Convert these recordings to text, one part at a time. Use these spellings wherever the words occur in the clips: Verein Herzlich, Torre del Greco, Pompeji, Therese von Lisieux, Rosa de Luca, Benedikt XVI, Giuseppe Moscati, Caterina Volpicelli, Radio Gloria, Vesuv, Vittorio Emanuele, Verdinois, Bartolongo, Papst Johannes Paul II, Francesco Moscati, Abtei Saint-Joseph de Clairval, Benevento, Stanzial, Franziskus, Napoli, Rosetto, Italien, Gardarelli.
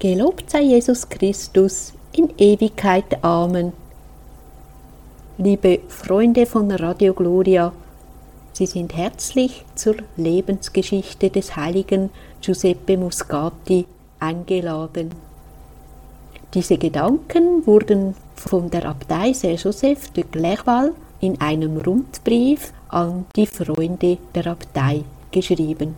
Gelobt sei Jesus Christus, in Ewigkeit. Amen. Liebe Freunde von Radio Gloria, Sie sind herzlich zur Lebensgeschichte des heiligen Giuseppe Moscati eingeladen. Diese Gedanken wurden von der Abtei Saint-Joseph de Clairval in einem Rundbrief an die Freunde der Abtei geschrieben.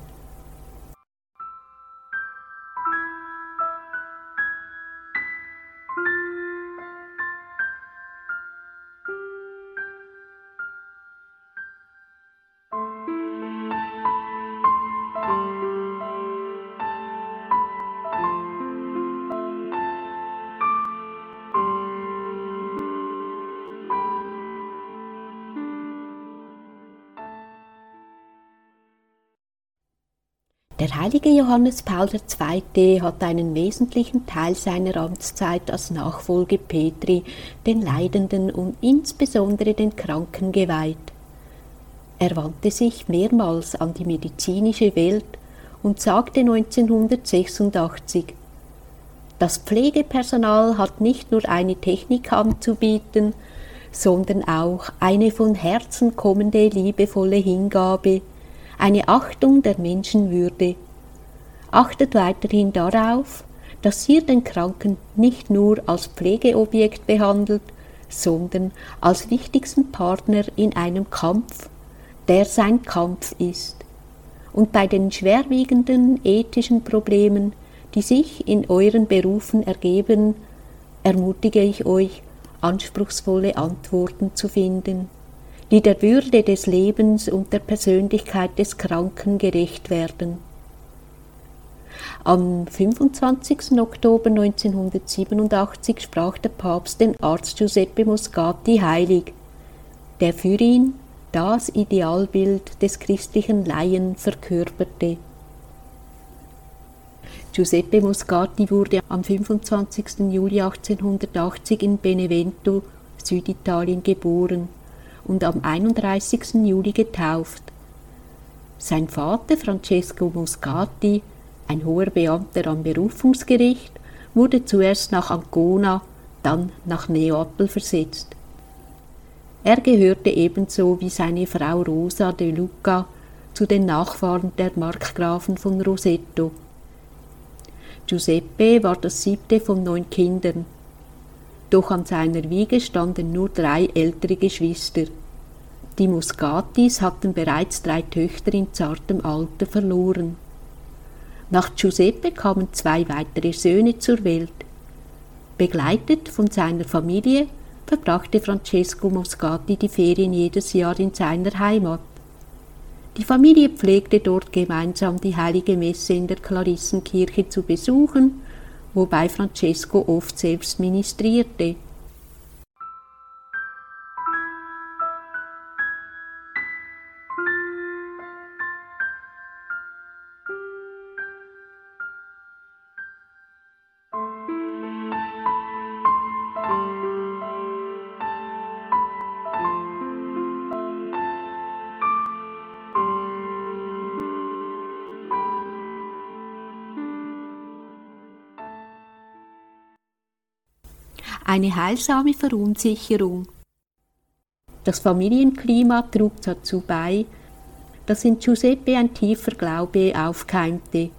Der heilige Johannes Paul II. Hat einen wesentlichen Teil seiner Amtszeit als Nachfolge Petri den Leidenden und insbesondere den Kranken geweiht. Er wandte sich mehrmals an die medizinische Welt und sagte 1986: Das Pflegepersonal hat nicht nur eine Technik anzubieten, sondern auch eine von Herzen kommende liebevolle Hingabe, eine Achtung der Menschenwürde. Achtet weiterhin darauf, dass ihr den Kranken nicht nur als Pflegeobjekt behandelt, sondern als wichtigsten Partner in einem Kampf, der sein Kampf ist. Und bei den schwerwiegenden ethischen Problemen, die sich in euren Berufen ergeben, ermutige ich euch, anspruchsvolle Antworten zu finden, die der Würde des Lebens und der Persönlichkeit des Kranken gerecht werden. Am 25. Oktober 1987 sprach der Papst den Arzt Giuseppe Moscati heilig, der für ihn das Idealbild des christlichen Laien verkörperte. Giuseppe Moscati wurde am 25. Juli 1880 in Benevento, Süditalien, geboren und am 31. Juli getauft. Sein Vater Francesco Moscati, ein hoher Beamter am Berufungsgericht, wurde zuerst nach Ancona, dann nach Neapel versetzt. Er gehörte ebenso wie seine Frau Rosa de Luca zu den Nachfahren der Markgrafen von Rosetto. Giuseppe war das 7. von 9 Kindern. Doch an seiner Wiege standen nur 3 ältere Geschwister. Die Moscatis hatten bereits 3 Töchter in zartem Alter verloren. Nach Giuseppe kamen 2 weitere Söhne zur Welt. Begleitet von seiner Familie verbrachte Francesco Moscati die Ferien jedes Jahr in seiner Heimat. Die Familie pflegte dort gemeinsam die heilige Messe in der Klarissenkirche zu besuchen, wobei Francesco oft selbst ministrierte. Eine heilsame Verunsicherung. Das Familienklima trug dazu bei, dass in Giuseppe ein tiefer Glaube aufkeimte.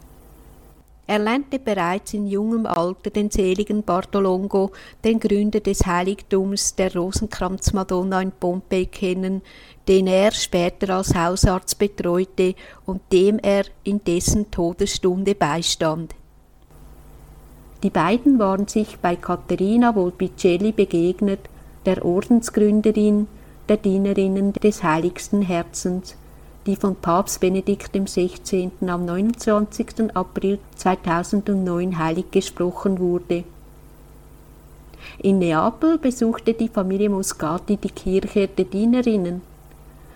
Er lernte bereits in jungem Alter den seligen Bartolongo, den Gründer des Heiligtums der Rosenkranzmadonna in Pompeji, kennen, den er später als Hausarzt betreute und dem er in dessen Todesstunde beistand. Die beiden waren sich bei Caterina Volpicelli begegnet, der Ordensgründerin der Dienerinnen des Heiligsten Herzens, die von Papst Benedikt XVI. Am 29. April 2009 heilig gesprochen wurde. In Neapel besuchte die Familie Moscati die Kirche der Dienerinnen.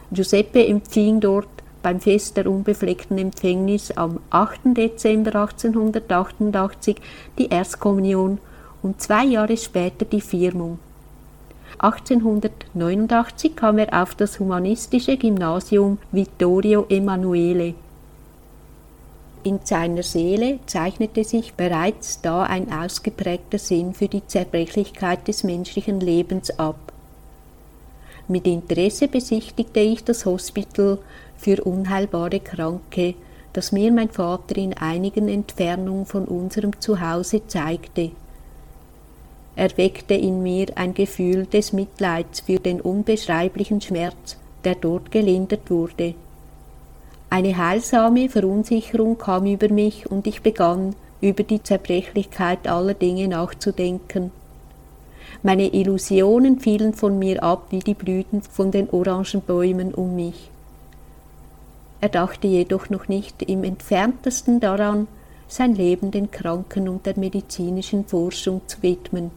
Giuseppe empfing dort beim Fest der unbefleckten Empfängnis am 8. Dezember 1888 die Erstkommunion und 2 Jahre später die Firmung. 1889 kam er auf das humanistische Gymnasium Vittorio Emanuele. in seiner Seele zeichnete sich bereits da ein ausgeprägter Sinn für die Zerbrechlichkeit des menschlichen Lebens ab. Mit Interesse besichtigte ich das Hospital für unheilbare Kranke, das mir mein Vater in einigen Entfernungen von unserem Zuhause zeigte. Er weckte in mir ein Gefühl des Mitleids für den unbeschreiblichen Schmerz, der dort gelindert wurde. Eine heilsame Verunsicherung kam über mich und ich begann, über die Zerbrechlichkeit aller Dinge nachzudenken. Meine Illusionen fielen von mir ab wie die Blüten von den Orangenbäumen um mich. Er dachte jedoch noch nicht im entferntesten daran, sein Leben den Kranken und der medizinischen Forschung zu widmen.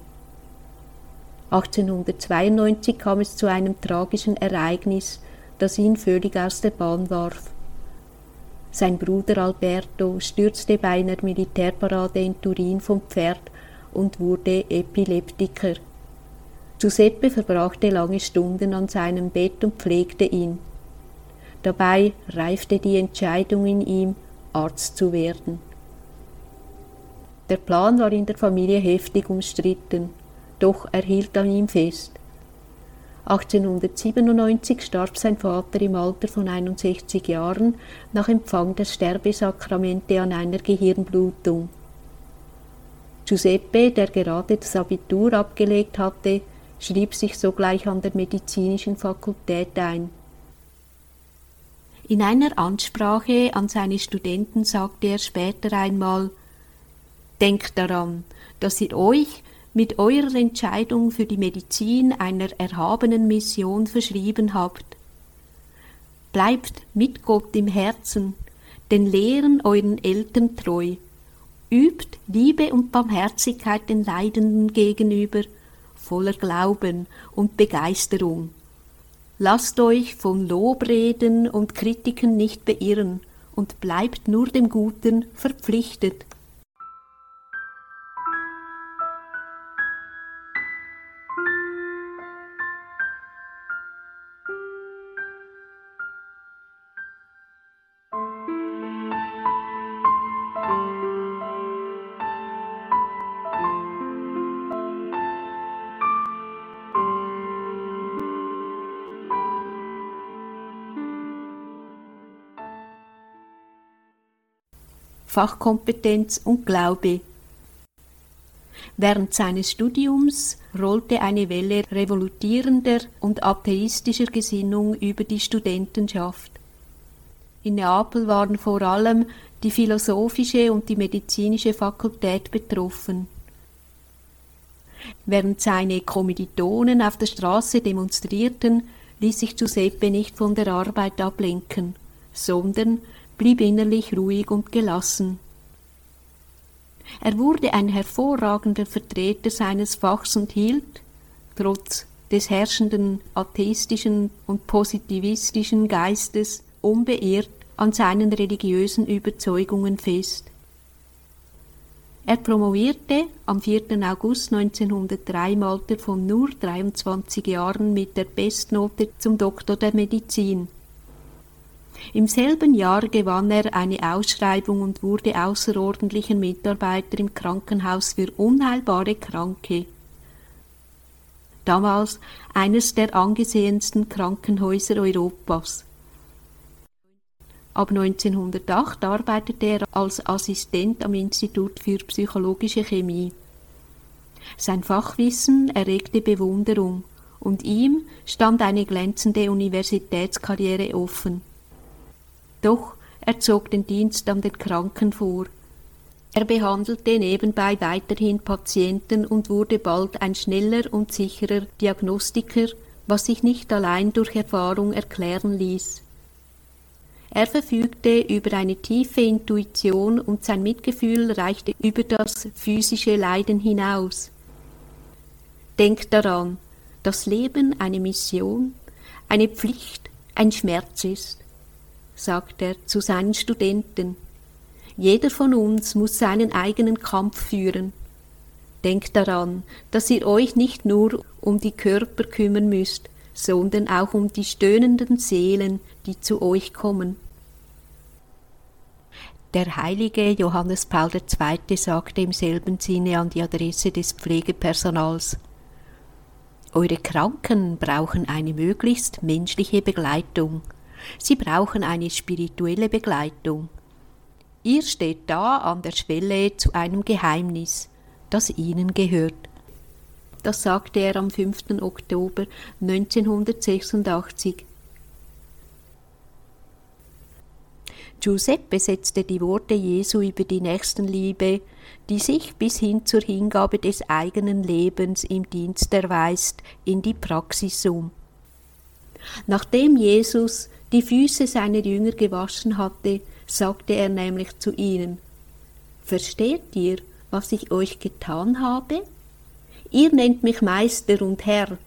1892 kam es zu einem tragischen Ereignis, das ihn völlig aus der Bahn warf. Sein Bruder Alberto stürzte bei einer Militärparade in Turin vom Pferd und wurde Epileptiker. Giuseppe verbrachte lange Stunden an seinem Bett und pflegte ihn. Dabei reifte die Entscheidung in ihm, Arzt zu werden. Der Plan war in der Familie heftig umstritten, doch er hielt an ihm fest. 1897 starb sein Vater im Alter von 61 Jahren nach Empfang der Sterbesakramente an einer Gehirnblutung. Giuseppe, der gerade das Abitur abgelegt hatte, schrieb sich sogleich an der medizinischen Fakultät ein. In einer Ansprache an seine Studenten sagte er später einmal: Denkt daran, dass ihr euch mit eurer Entscheidung für die Medizin einer erhabenen Mission verschrieben habt. Bleibt mit Gott im Herzen, den Lehren euren Eltern treu, übt Liebe und Barmherzigkeit den Leidenden gegenüber, voller Glauben und Begeisterung. Lasst euch von Lobreden und Kritiken nicht beirren und bleibt nur dem Guten verpflichtet. Fachkompetenz und Glaube. Während seines Studiums rollte eine Welle revoltierender und atheistischer Gesinnung über die Studentenschaft. In Neapel waren vor allem die philosophische und die medizinische Fakultät betroffen. Während seine Kommilitonen auf der Straße demonstrierten, ließ sich Giuseppe nicht von der Arbeit ablenken, sondern blieb innerlich ruhig und gelassen. Er wurde ein hervorragender Vertreter seines Fachs und hielt, trotz des herrschenden atheistischen und positivistischen Geistes, unbeirrt an seinen religiösen Überzeugungen fest. Er promovierte am 4. August 1903 im Alter von nur 23 Jahren mit der Bestnote zum Doktor der Medizin. Im selben Jahr gewann er eine Ausschreibung und wurde außerordentlicher Mitarbeiter im Krankenhaus für unheilbare Kranke, damals eines der angesehensten Krankenhäuser Europas. Ab 1908 arbeitete er als Assistent am Institut für Psychologische Chemie. Sein Fachwissen erregte Bewunderung und ihm stand eine glänzende Universitätskarriere offen. Doch er zog den Dienst an den Kranken vor. Er behandelte nebenbei weiterhin Patienten und wurde bald ein schneller und sicherer Diagnostiker, was sich nicht allein durch Erfahrung erklären ließ. Er verfügte über eine tiefe Intuition und sein Mitgefühl reichte über das physische Leiden hinaus. Denkt daran, dass Leben eine Mission, eine Pflicht, ein Schmerz ist, sagt er zu seinen Studenten. Jeder von uns muss seinen eigenen Kampf führen. Denkt daran, dass ihr euch nicht nur um die Körper kümmern müsst, sondern auch um die stöhnenden Seelen, die zu euch kommen. Der heilige Johannes Paul II. Sagte im selben Sinne an die Adresse des Pflegepersonals: Eure Kranken brauchen eine möglichst menschliche Begleitung. Sie brauchen eine spirituelle Begleitung. Ihr steht da an der Schwelle zu einem Geheimnis, das ihnen gehört. Das sagte er am 5. Oktober 1986. Giuseppe setzte die Worte Jesu über die Nächstenliebe, die sich bis hin zur Hingabe des eigenen Lebens im Dienst erweist, in die Praxis um. Nachdem Jesus die Füße seiner Jünger gewaschen hatte, sagte er nämlich zu ihnen: Versteht ihr, was ich euch getan habe? Ihr nennt mich Meister und Herr,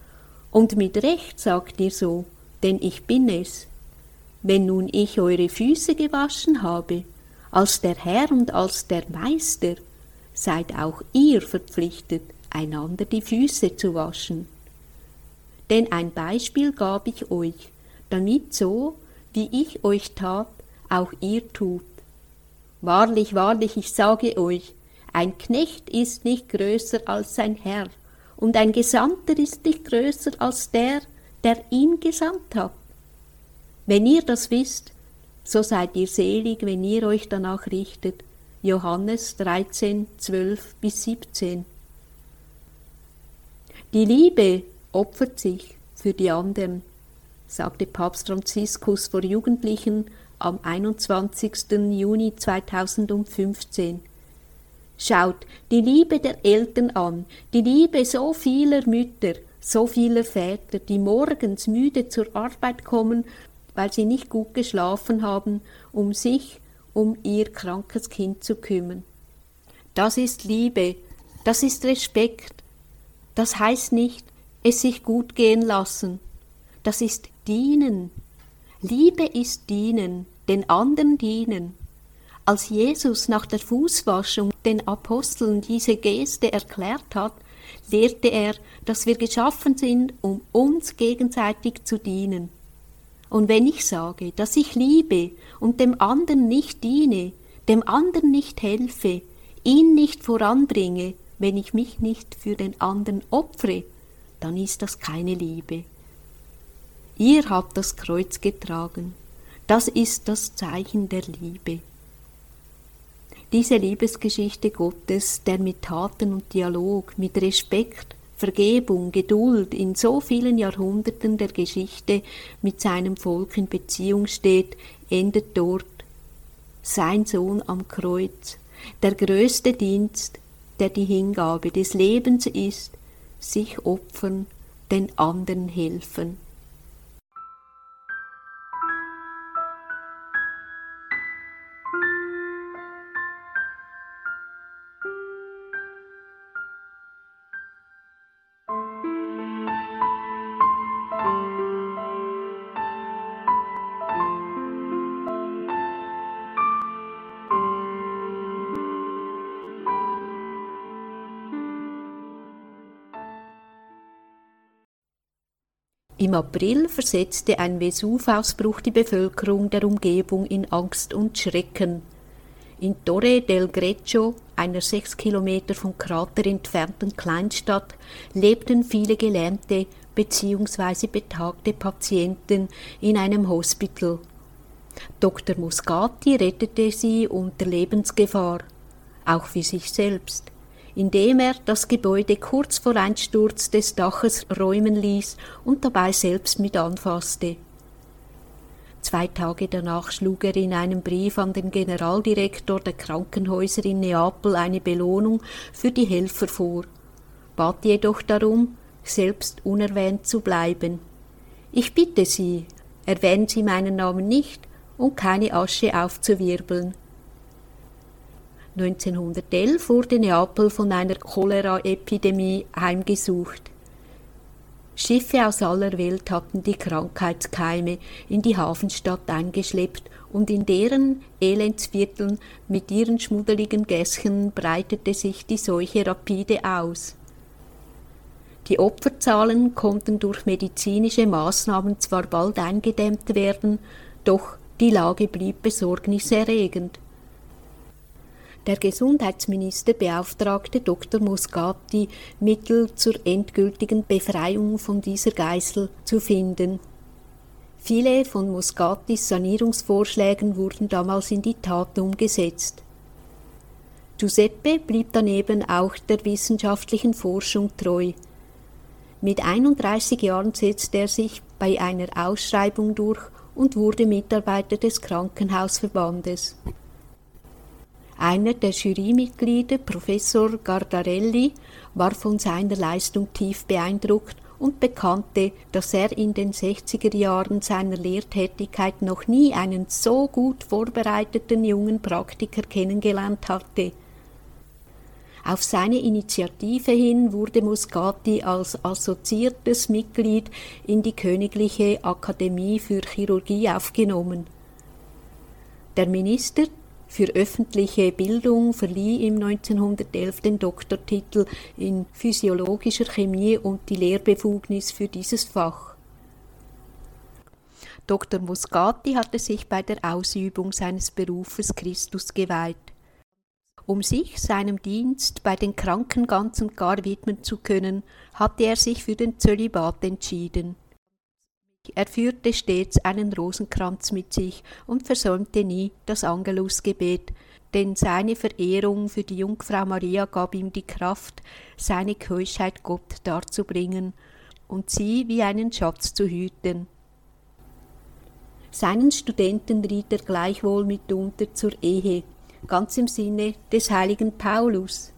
und mit Recht sagt ihr so, denn ich bin es. Wenn nun ich eure Füße gewaschen habe, als der Herr und als der Meister, seid auch ihr verpflichtet, einander die Füße zu waschen. Denn ein Beispiel gab ich euch, damit so, wie ich euch tat, auch ihr tut. Wahrlich, wahrlich, ich sage euch, ein Knecht ist nicht größer als sein Herr, und ein Gesandter ist nicht größer als der, der ihn gesandt hat. Wenn ihr das wisst, so seid ihr selig, wenn ihr euch danach richtet. Johannes 13, 12 bis 17. Die Liebe opfert sich für die anderen, sagte Papst Franziskus vor Jugendlichen am 21. Juni 2015. Schaut die Liebe der Eltern an, die Liebe so vieler Mütter, so vieler Väter, die morgens müde zur Arbeit kommen, weil sie nicht gut geschlafen haben, um sich, um ihr krankes Kind zu kümmern. Das ist Liebe, das ist Respekt. Das heißt nicht, es sich gut gehen lassen. Das ist Dienen. Liebe ist Dienen, den anderen dienen. Als Jesus nach der Fußwaschung den Aposteln diese Geste erklärt hat, lehrte er, dass wir geschaffen sind, um uns gegenseitig zu dienen. Und wenn ich sage, dass ich liebe und dem anderen nicht diene, dem anderen nicht helfe, ihn nicht voranbringe, wenn ich mich nicht für den anderen opfere, dann ist das keine Liebe. Ihr habt das Kreuz getragen. Das ist das Zeichen der Liebe. Diese Liebesgeschichte Gottes, der mit Taten und Dialog, mit Respekt, Vergebung, Geduld in so vielen Jahrhunderten der Geschichte mit seinem Volk in Beziehung steht, endet dort. Sein Sohn am Kreuz, der größte Dienst, der die Hingabe des Lebens ist, sich opfern, den anderen helfen. Im April versetzte ein Vesuvausbruch die Bevölkerung der Umgebung in Angst und Schrecken. In Torre del Greco, einer 6 Kilometer vom Krater entfernten Kleinstadt, lebten viele gelähmte bzw. betagte Patienten in einem Hospital. Dr. Moscati rettete sie unter Lebensgefahr, auch für sich selbst, indem er das Gebäude kurz vor Einsturz des Daches räumen ließ und dabei selbst mit anfasste. 2 Tage danach schlug er in einem Brief an den Generaldirektor der Krankenhäuser in Neapel eine Belohnung für die Helfer vor, bat jedoch darum, selbst unerwähnt zu bleiben. »Ich bitte Sie, erwähnen Sie meinen Namen nicht, um keine Asche aufzuwirbeln.« 1911 wurde Neapel von einer Cholera-Epidemie heimgesucht. Schiffe aus aller Welt hatten die Krankheitskeime in die Hafenstadt eingeschleppt und in deren Elendsvierteln mit ihren schmuddeligen Gässchen breitete sich die Seuche rapide aus. Die Opferzahlen konnten durch medizinische Maßnahmen zwar bald eingedämmt werden, doch die Lage blieb besorgniserregend. Der Gesundheitsminister beauftragte Dr. Moscati, Mittel zur endgültigen Befreiung von dieser Geißel zu finden. Viele von Moscatis Sanierungsvorschlägen wurden damals in die Tat umgesetzt. Giuseppe blieb daneben auch der wissenschaftlichen Forschung treu. Mit 31 Jahren setzte er sich bei einer Ausschreibung durch und wurde Mitarbeiter des Krankenhausverbandes. Einer der Jurymitglieder, Professor Gardarelli, war von seiner Leistung tief beeindruckt und bekannte, dass er in den 60er Jahren seiner Lehrtätigkeit noch nie einen so gut vorbereiteten jungen Praktiker kennengelernt hatte. Auf seine Initiative hin wurde Moscati als assoziiertes Mitglied in die Königliche Akademie für Chirurgie aufgenommen. Der Minister für öffentliche Bildung verlieh ihm 1911 den Doktortitel in physiologischer Chemie und die Lehrbefugnis für dieses Fach. Dr. Moscati hatte sich bei der Ausübung seines Berufes Christus geweiht. Um sich seinem Dienst bei den Kranken ganz und gar widmen zu können, hatte er sich für den Zölibat entschieden. Er führte stets einen Rosenkranz mit sich und versäumte nie das Angelusgebet, denn seine Verehrung für die Jungfrau Maria gab ihm die Kraft, seine Keuschheit Gott darzubringen und sie wie einen Schatz zu hüten. Seinen Studenten riet er gleichwohl mitunter zur Ehe, ganz im Sinne des heiligen Paulus.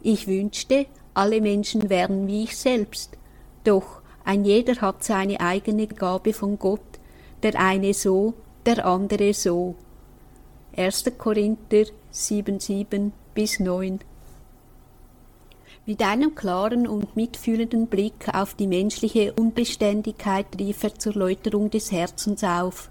Ich wünschte, alle Menschen wären wie ich selbst, doch ein jeder hat seine eigene Gabe von Gott, der eine so, der andere so. 1. Korinther 7,7-9. Mit einem klaren und mitfühlenden Blick auf die menschliche Unbeständigkeit rief er zur Läuterung des Herzens auf.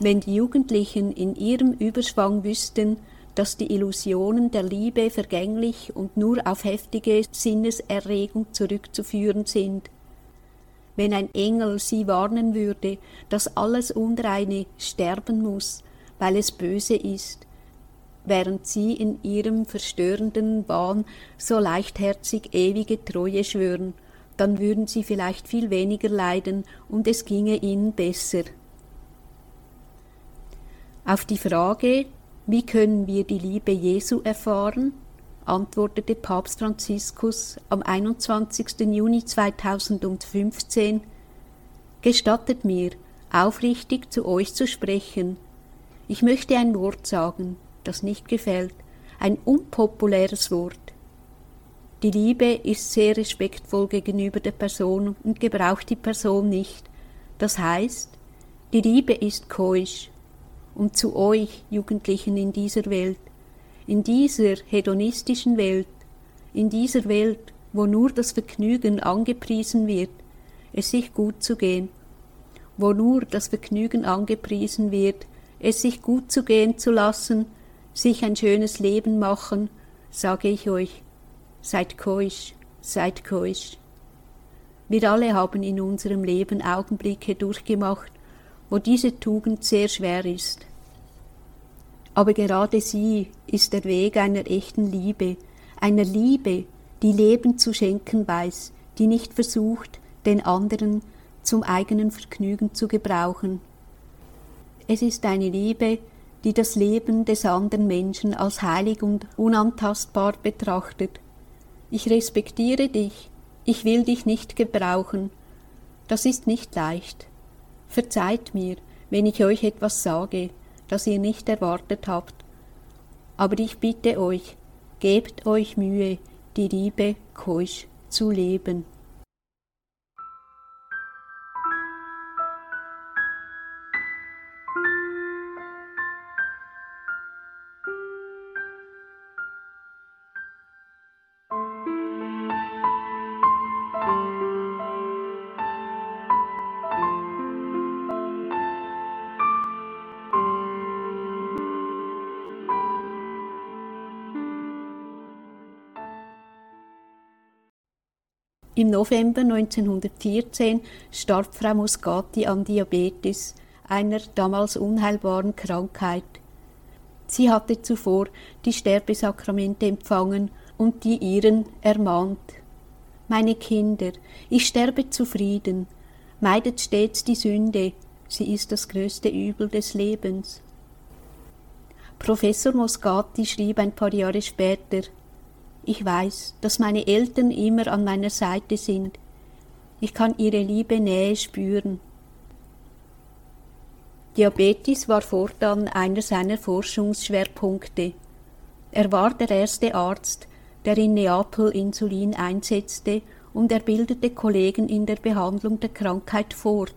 Wenn die Jugendlichen in ihrem Überschwang wüssten, dass die Illusionen der Liebe vergänglich und nur auf heftige Sinneserregung zurückzuführen sind. Wenn ein Engel sie warnen würde, dass alles Unreine sterben muss, weil es böse ist, während sie in ihrem verstörenden Wahn so leichtherzig ewige Treue schwören, dann würden sie vielleicht viel weniger leiden und es ginge ihnen besser. Auf die Frage, wie können wir die Liebe Jesu erfahren? Antwortete Papst Franziskus am 21. Juni 2015. Gestattet mir, aufrichtig zu euch zu sprechen. Ich möchte ein Wort sagen, das nicht gefällt, ein unpopuläres Wort. Die Liebe ist sehr respektvoll gegenüber der Person und gebraucht die Person nicht. Das heißt, die Liebe ist keusch. Und zu euch, Jugendlichen in dieser Welt, in dieser hedonistischen Welt, in dieser Welt, wo nur das Vergnügen angepriesen wird, es sich gut zu gehen, wo nur das Vergnügen angepriesen wird, es sich gut zu gehen zu lassen, sich ein schönes Leben machen, sage ich euch, seid keusch, seid keusch. Wir alle haben in unserem Leben Augenblicke durchgemacht, wo diese Tugend sehr schwer ist. Aber gerade sie ist der Weg einer echten Liebe, einer Liebe, die Leben zu schenken weiß, die nicht versucht, den anderen zum eigenen Vergnügen zu gebrauchen. Es ist eine Liebe, die das Leben des anderen Menschen als heilig und unantastbar betrachtet. Ich respektiere dich, ich will dich nicht gebrauchen. Das ist nicht leicht. Verzeiht mir, wenn ich euch etwas sage, das ihr nicht erwartet habt. Aber ich bitte euch, gebt euch Mühe, die Liebe keusch zu leben. Im November 1914 starb Frau Moscati an Diabetes, einer damals unheilbaren Krankheit. Sie hatte zuvor die Sterbesakramente empfangen und die ihren ermahnt: Meine Kinder, ich sterbe zufrieden, meidet stets die Sünde, sie ist das größte Übel des Lebens. Professor Moscati schrieb ein paar Jahre später: Ich weiß, dass meine Eltern immer an meiner Seite sind. Ich kann ihre liebe Nähe spüren. Diabetes war fortan einer seiner Forschungsschwerpunkte. Er war der erste Arzt, der in Neapel Insulin einsetzte, und er bildete Kollegen in der Behandlung der Krankheit fort.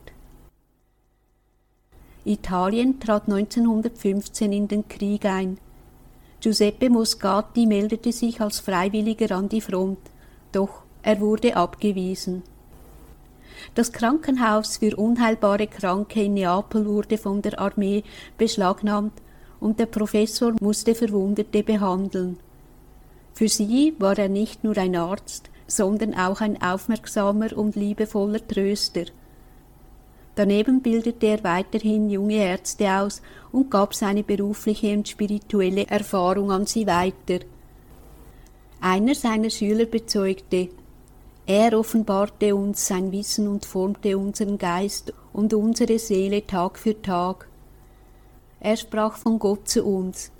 Italien trat 1915 in den Krieg ein. Giuseppe Moscati meldete sich als Freiwilliger an die Front, doch er wurde abgewiesen. Das Krankenhaus für unheilbare Kranke in Neapel wurde von der Armee beschlagnahmt und der Professor musste Verwundete behandeln. Für sie war er nicht nur ein Arzt, sondern auch ein aufmerksamer und liebevoller Tröster. Daneben bildete er weiterhin junge Ärzte aus und gab seine berufliche und spirituelle Erfahrung an sie weiter. Einer seiner Schüler bezeugte: Er offenbarte uns sein Wissen und formte unseren Geist und unsere Seele Tag für Tag. Er sprach von Gott zu uns,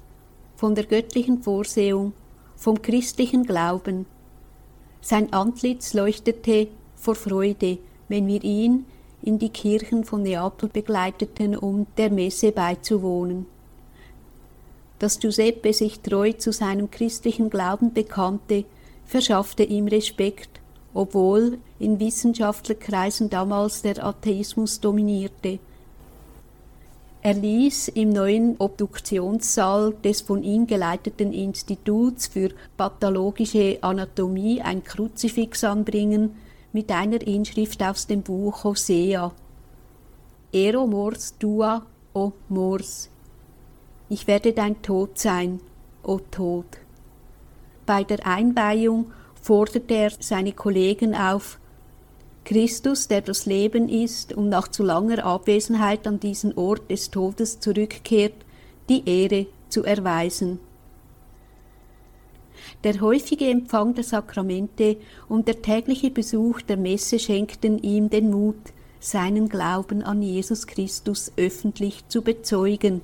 von der göttlichen Vorsehung, vom christlichen Glauben. Sein Antlitz leuchtete vor Freude, wenn wir ihn in die Kirchen von Neapel begleiteten, um der Messe beizuwohnen. Dass Giuseppe sich treu zu seinem christlichen Glauben bekannte, verschaffte ihm Respekt, obwohl in Wissenschaftlerkreisen damals der Atheismus dominierte. Er ließ im neuen Obduktionssaal des von ihm geleiteten Instituts für pathologische Anatomie ein Kruzifix anbringen mit einer Inschrift aus dem Buch Hosea: Ero mors tua, o mors. Ich werde dein Tod sein, o Tod. Bei der Einweihung forderte er seine Kollegen auf: Christus, der das Leben ist und nach zu langer Abwesenheit an diesen Ort des Todes zurückkehrt, die Ehre zu erweisen. Der häufige Empfang der Sakramente und der tägliche Besuch der Messe schenkten ihm den Mut, seinen Glauben an Jesus Christus öffentlich zu bezeugen.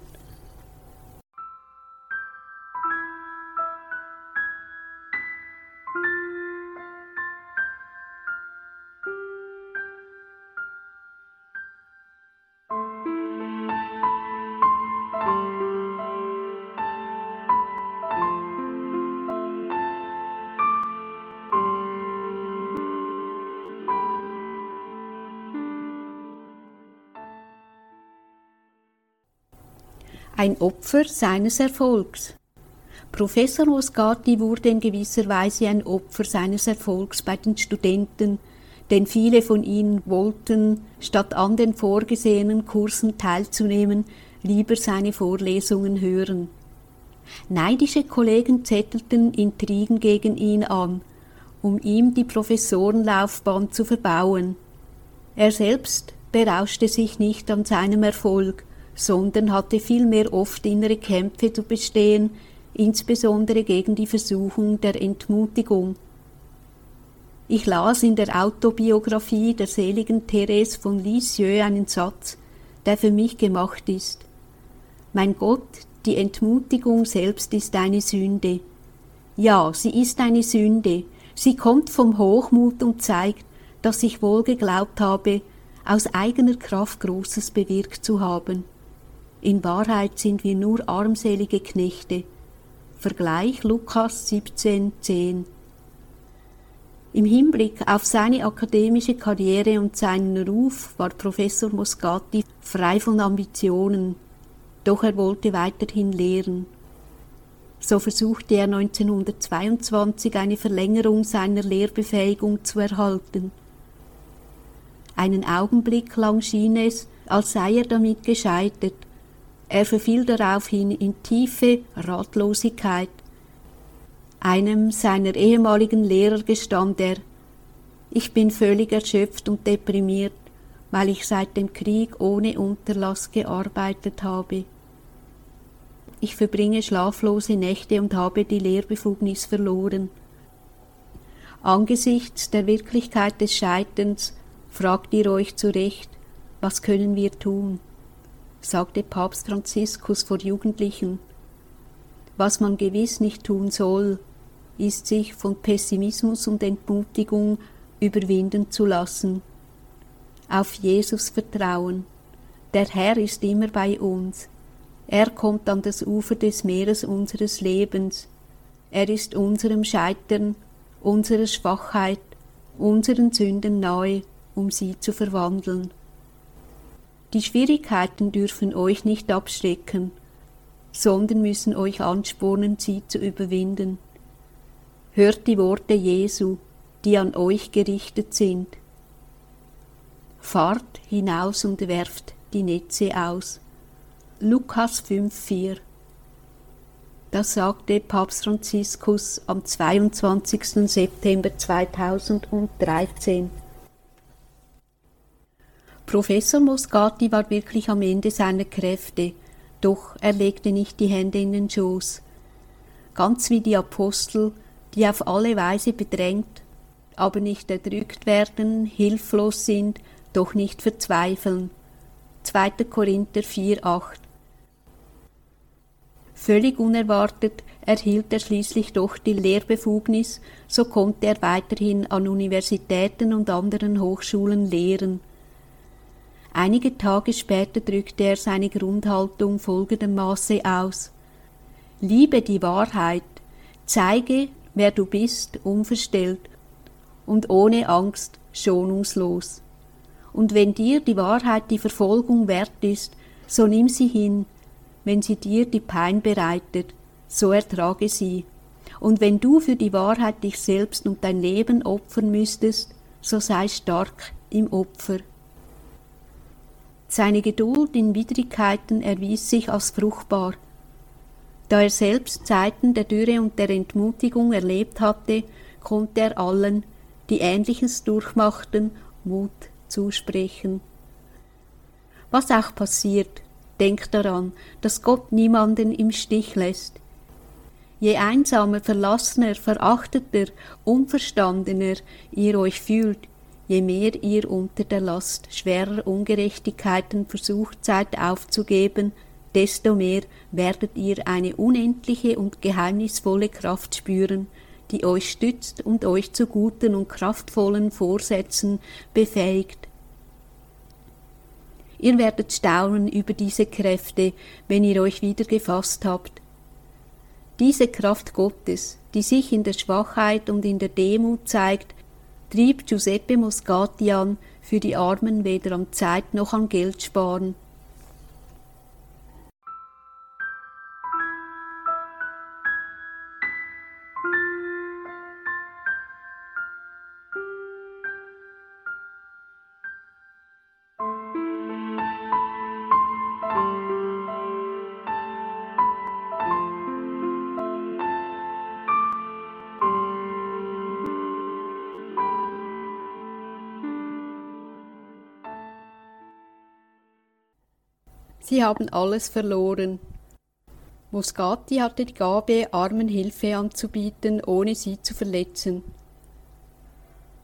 Ein Opfer seines Erfolgs. Professor Moscati wurde in gewisser Weise ein Opfer seines Erfolgs bei den Studenten, denn viele von ihnen wollten, statt an den vorgesehenen Kursen teilzunehmen, lieber seine Vorlesungen hören. Neidische Kollegen zettelten Intrigen gegen ihn an, um ihm die Professorenlaufbahn zu verbauen. Er selbst berauschte sich nicht an seinem Erfolg, sondern hatte vielmehr oft innere Kämpfe zu bestehen, insbesondere gegen die Versuchung der Entmutigung. Ich las in der Autobiografie der seligen Therese von Lisieux einen Satz, der für mich gemacht ist: Mein Gott, die Entmutigung selbst ist eine Sünde. Ja, sie ist eine Sünde. Sie kommt vom Hochmut und zeigt, dass ich wohl geglaubt habe, aus eigener Kraft Großes bewirkt zu haben. In Wahrheit sind wir nur armselige Knechte. Vergleich Lukas 17,10. Im Hinblick auf seine akademische Karriere und seinen Ruf war Professor Moscati frei von Ambitionen, doch er wollte weiterhin lehren. So versuchte er 1922 eine Verlängerung seiner Lehrbefähigung zu erhalten. Einen Augenblick lang schien es, als sei er damit gescheitert. Er verfiel daraufhin in tiefe Ratlosigkeit. Einem seiner ehemaligen Lehrer gestand er: Ich bin völlig erschöpft und deprimiert, weil ich seit dem Krieg ohne Unterlass gearbeitet habe. Ich verbringe schlaflose Nächte und habe die Lehrbefugnis verloren. Angesichts der Wirklichkeit des Scheiterns fragt ihr euch zu Recht, was können wir tun, sagte Papst Franziskus vor Jugendlichen. Was man gewiss nicht tun soll, ist sich von Pessimismus und Entmutigung überwinden zu lassen. Auf Jesus vertrauen. Der Herr ist immer bei uns. Er kommt an das Ufer des Meeres unseres Lebens. Er ist unserem Scheitern, unserer Schwachheit, unseren Sünden nahe, um sie zu verwandeln. Die Schwierigkeiten dürfen euch nicht abschrecken, sondern müssen euch anspornen, sie zu überwinden. Hört die Worte Jesu, die an euch gerichtet sind. Fahrt hinaus und werft die Netze aus. Lukas 5,4. Das sagte Papst Franziskus am 22. September 2013. Professor Moscati war wirklich am Ende seiner Kräfte, doch er legte nicht die Hände in den Schoß. Ganz wie die Apostel, die auf alle Weise bedrängt, aber nicht erdrückt werden, hilflos sind, doch nicht verzweifeln. 2. Korinther 4,8. Völlig unerwartet erhielt er schließlich doch die Lehrbefugnis, so konnte er weiterhin an Universitäten und anderen Hochschulen lehren. Einige Tage später drückte er seine Grundhaltung folgendermaßen aus: Liebe die Wahrheit, zeige, wer du bist, unverstellt und ohne Angst, schonungslos. Und wenn dir die Wahrheit die Verfolgung wert ist, so nimm sie hin. Wenn sie dir die Pein bereitet, so ertrage sie. Und wenn du für die Wahrheit dich selbst und dein Leben opfern müsstest, so sei stark im Opfer. Seine Geduld in Widrigkeiten erwies sich als fruchtbar. Da er selbst Zeiten der Dürre und der Entmutigung erlebt hatte, konnte er allen, die Ähnliches durchmachten, Mut zusprechen. Was auch passiert, denkt daran, dass Gott niemanden im Stich lässt. Je einsamer, verlassener, verachteter, unverstandener ihr euch fühlt, je mehr ihr unter der Last schwerer Ungerechtigkeiten versucht seid aufzugeben, desto mehr werdet ihr eine unendliche und geheimnisvolle Kraft spüren, die euch stützt und euch zu guten und kraftvollen Vorsätzen befähigt. Ihr werdet staunen über diese Kräfte, wenn ihr euch wieder gefasst habt. Diese Kraft Gottes, die sich in der Schwachheit und in der Demut zeigt, trieb Giuseppe Moscati an, für die Armen weder an Zeit noch an Geld sparen. Sie haben alles verloren. Moscati hatte die Gabe, Armen Hilfe anzubieten, ohne sie zu verletzen.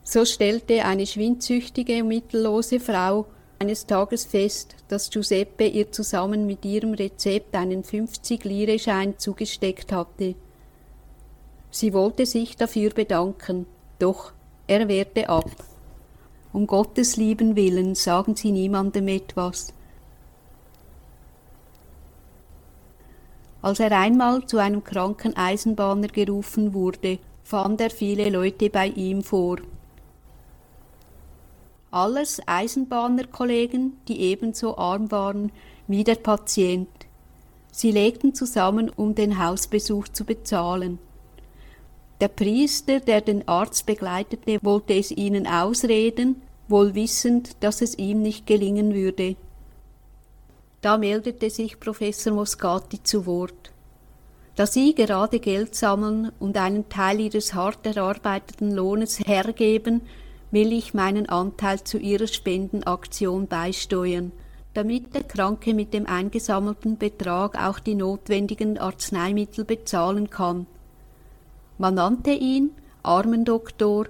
So stellte eine schwindsüchtige und mittellose Frau eines Tages fest, dass Giuseppe ihr zusammen mit ihrem Rezept einen 50-Lire-Schein zugesteckt hatte. Sie wollte sich dafür bedanken, doch er wehrte ab. Um Gottes lieben Willen sagen Sie niemandem etwas. Als er einmal zu einem kranken Eisenbahner gerufen wurde, fand er viele Leute bei ihm vor. Alles Eisenbahnerkollegen, die ebenso arm waren wie der Patient. Sie legten zusammen, um den Hausbesuch zu bezahlen. Der Priester, der den Arzt begleitete, wollte es ihnen ausreden, wohl wissend, dass es ihm nicht gelingen würde. Da meldete sich Professor Moscati zu Wort. Da sie gerade Geld sammeln und einen Teil ihres hart erarbeiteten Lohnes hergeben, will ich meinen Anteil zu ihrer Spendenaktion beisteuern. damit der Kranke mit dem eingesammelten Betrag auch die notwendigen Arzneimittel bezahlen kann. Man nannte ihn Armendoktor,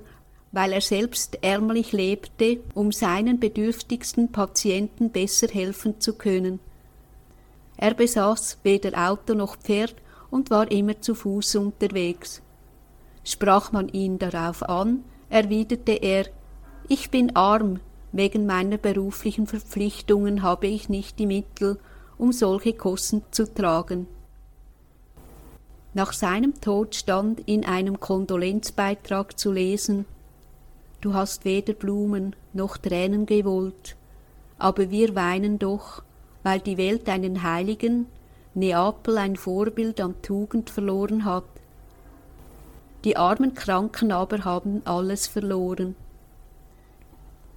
weil er selbst ärmlich lebte, um seinen bedürftigsten Patienten besser helfen zu können. Er besaß weder Auto noch Pferd und war immer zu Fuß unterwegs. Sprach man ihn darauf an, erwiderte er, »Ich bin arm, wegen meiner beruflichen Verpflichtungen habe ich nicht die Mittel, um solche Kosten zu tragen.« Nach seinem Tod stand in einem Kondolenzbeitrag zu lesen, »Du hast weder Blumen noch Tränen gewollt, aber wir weinen doch, weil die Welt einen Heiligen, Neapel ein Vorbild an Tugend verloren hat. Die armen Kranken aber haben alles verloren.«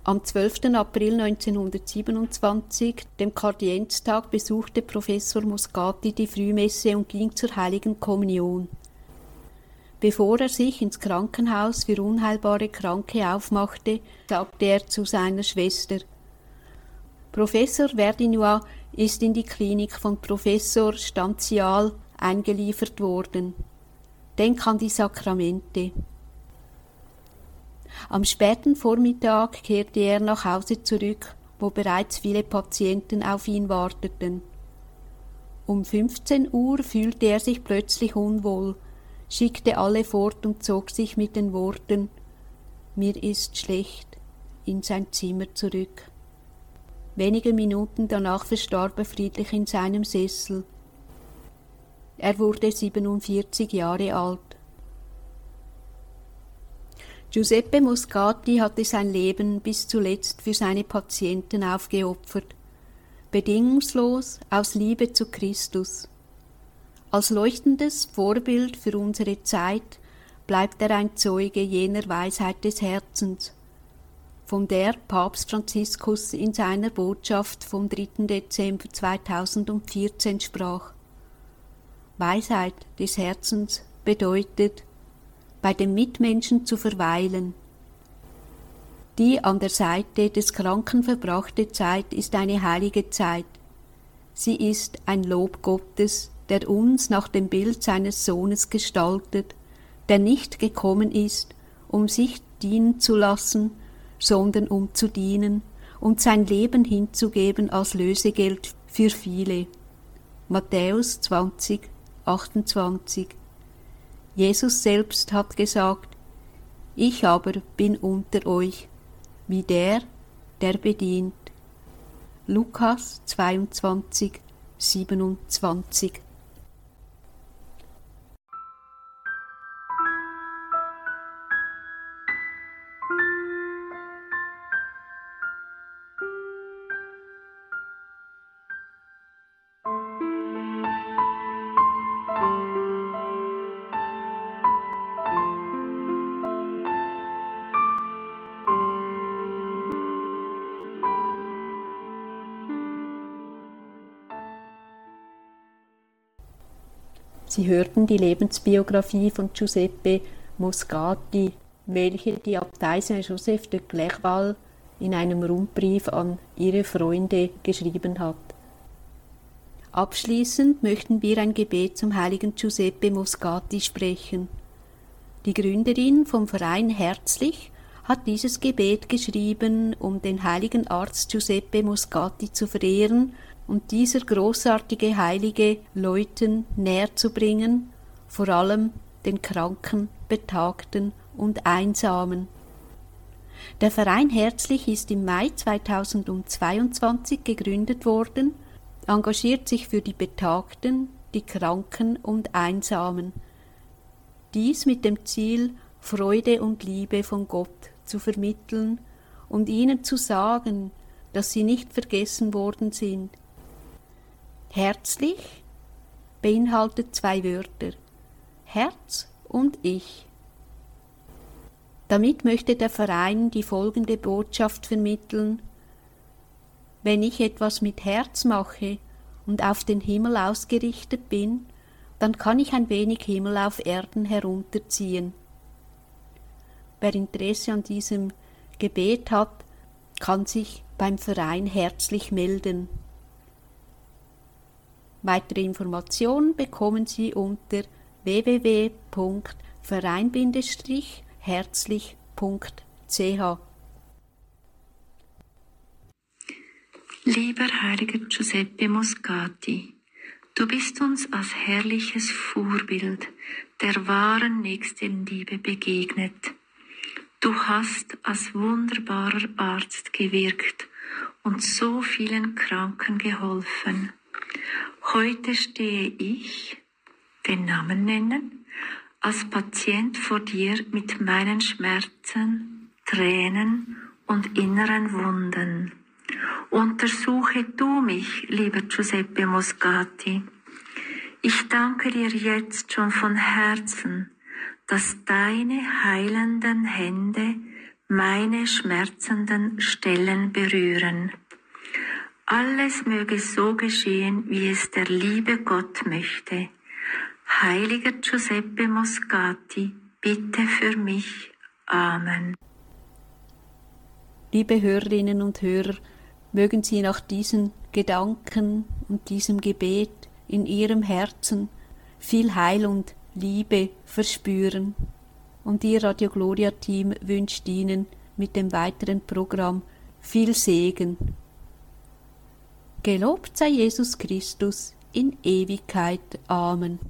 Am 12. April 1927, dem Kardienztag, besuchte Professor Moscati die Frühmesse und ging zur Heiligen Kommunion. Bevor er sich ins Krankenhaus für unheilbare Kranke aufmachte, sagte er zu seiner Schwester, Professor Verdinois ist in die Klinik von Professor Stanzial eingeliefert worden. Denk an die Sakramente. Am späten Vormittag kehrte er nach Hause zurück, wo bereits viele Patienten auf ihn warteten. Um 15 Uhr fühlte er sich plötzlich unwohl, schickte alle fort und zog sich mit den Worten »Mir ist schlecht« in sein Zimmer zurück. Wenige Minuten danach verstarb er friedlich in seinem Sessel. Er wurde 47 Jahre alt. Giuseppe Moscati hatte sein Leben bis zuletzt für seine Patienten aufgeopfert, bedingungslos aus Liebe zu Christus. Als leuchtendes Vorbild für unsere Zeit bleibt er ein Zeuge jener Weisheit des Herzens, von der Papst Franziskus in seiner Botschaft vom 3. Dezember 2014 sprach. Weisheit des Herzens bedeutet, bei dem Mitmenschen zu verweilen. Die an der Seite des Kranken verbrachte Zeit ist eine heilige Zeit. Sie ist ein Lob Gottes, der uns nach dem Bild seines Sohnes gestaltet, der nicht gekommen ist, um sich dienen zu lassen, sondern um zu dienen und sein Leben hinzugeben als Lösegeld für viele. Matthäus 20, 28. Jesus selbst hat gesagt, ich aber bin unter euch, wie der, der bedient. Lukas 22, 27. Sie hörten die Lebensbiografie von Giuseppe Moscati, welche die Abtei Saint-Joseph de Clairval in einem Rundbrief an ihre Freunde geschrieben hat. Abschließend möchten wir ein Gebet zum heiligen Giuseppe Moscati sprechen. Die Gründerin vom Verein Herzlich hat dieses Gebet geschrieben, um den heiligen Arzt Giuseppe Moscati zu verehren und dieser großartige Heilige Leuten näher zu bringen, vor allem den Kranken, Betagten und Einsamen. Der Verein Herzlich ist im Mai 2022 gegründet worden, engagiert sich für die Betagten, die Kranken und Einsamen. Dies mit dem Ziel, Freude und Liebe von Gott zu vermitteln und ihnen zu sagen, dass sie nicht vergessen worden sind. Herzlich beinhaltet zwei Wörter, Herz und Ich. Damit möchte der Verein die folgende Botschaft vermitteln. Wenn ich etwas mit Herz mache und auf den Himmel ausgerichtet bin, dann kann ich ein wenig Himmel auf Erden herunterziehen. Wer Interesse an diesem Gebet hat, kann sich beim Verein Herzlich melden. Weitere Informationen bekommen Sie unter www.verein-herzlich.ch. Lieber heiliger Giuseppe Moscati, du bist uns als herrliches Vorbild der wahren Nächstenliebe begegnet. Du hast als wunderbarer Arzt gewirkt und so vielen Kranken geholfen. Heute stehe ich, den Namen nennen, als Patient vor dir mit meinen Schmerzen, Tränen und inneren Wunden. Untersuche du mich, lieber Giuseppe Moscati. Ich danke dir jetzt schon von Herzen, dass deine heilenden Hände meine schmerzenden Stellen berühren. Alles möge so geschehen, wie es der liebe Gott möchte. Heiliger Giuseppe Moscati, bitte für mich. Amen. Liebe Hörerinnen und Hörer, mögen Sie nach diesen Gedanken und diesem Gebet in Ihrem Herzen viel Heil und Liebe verspüren. Und Ihr Radio Gloria Team wünscht Ihnen mit dem weiteren Programm viel Segen. Gelobt sei Jesus Christus in Ewigkeit. Amen.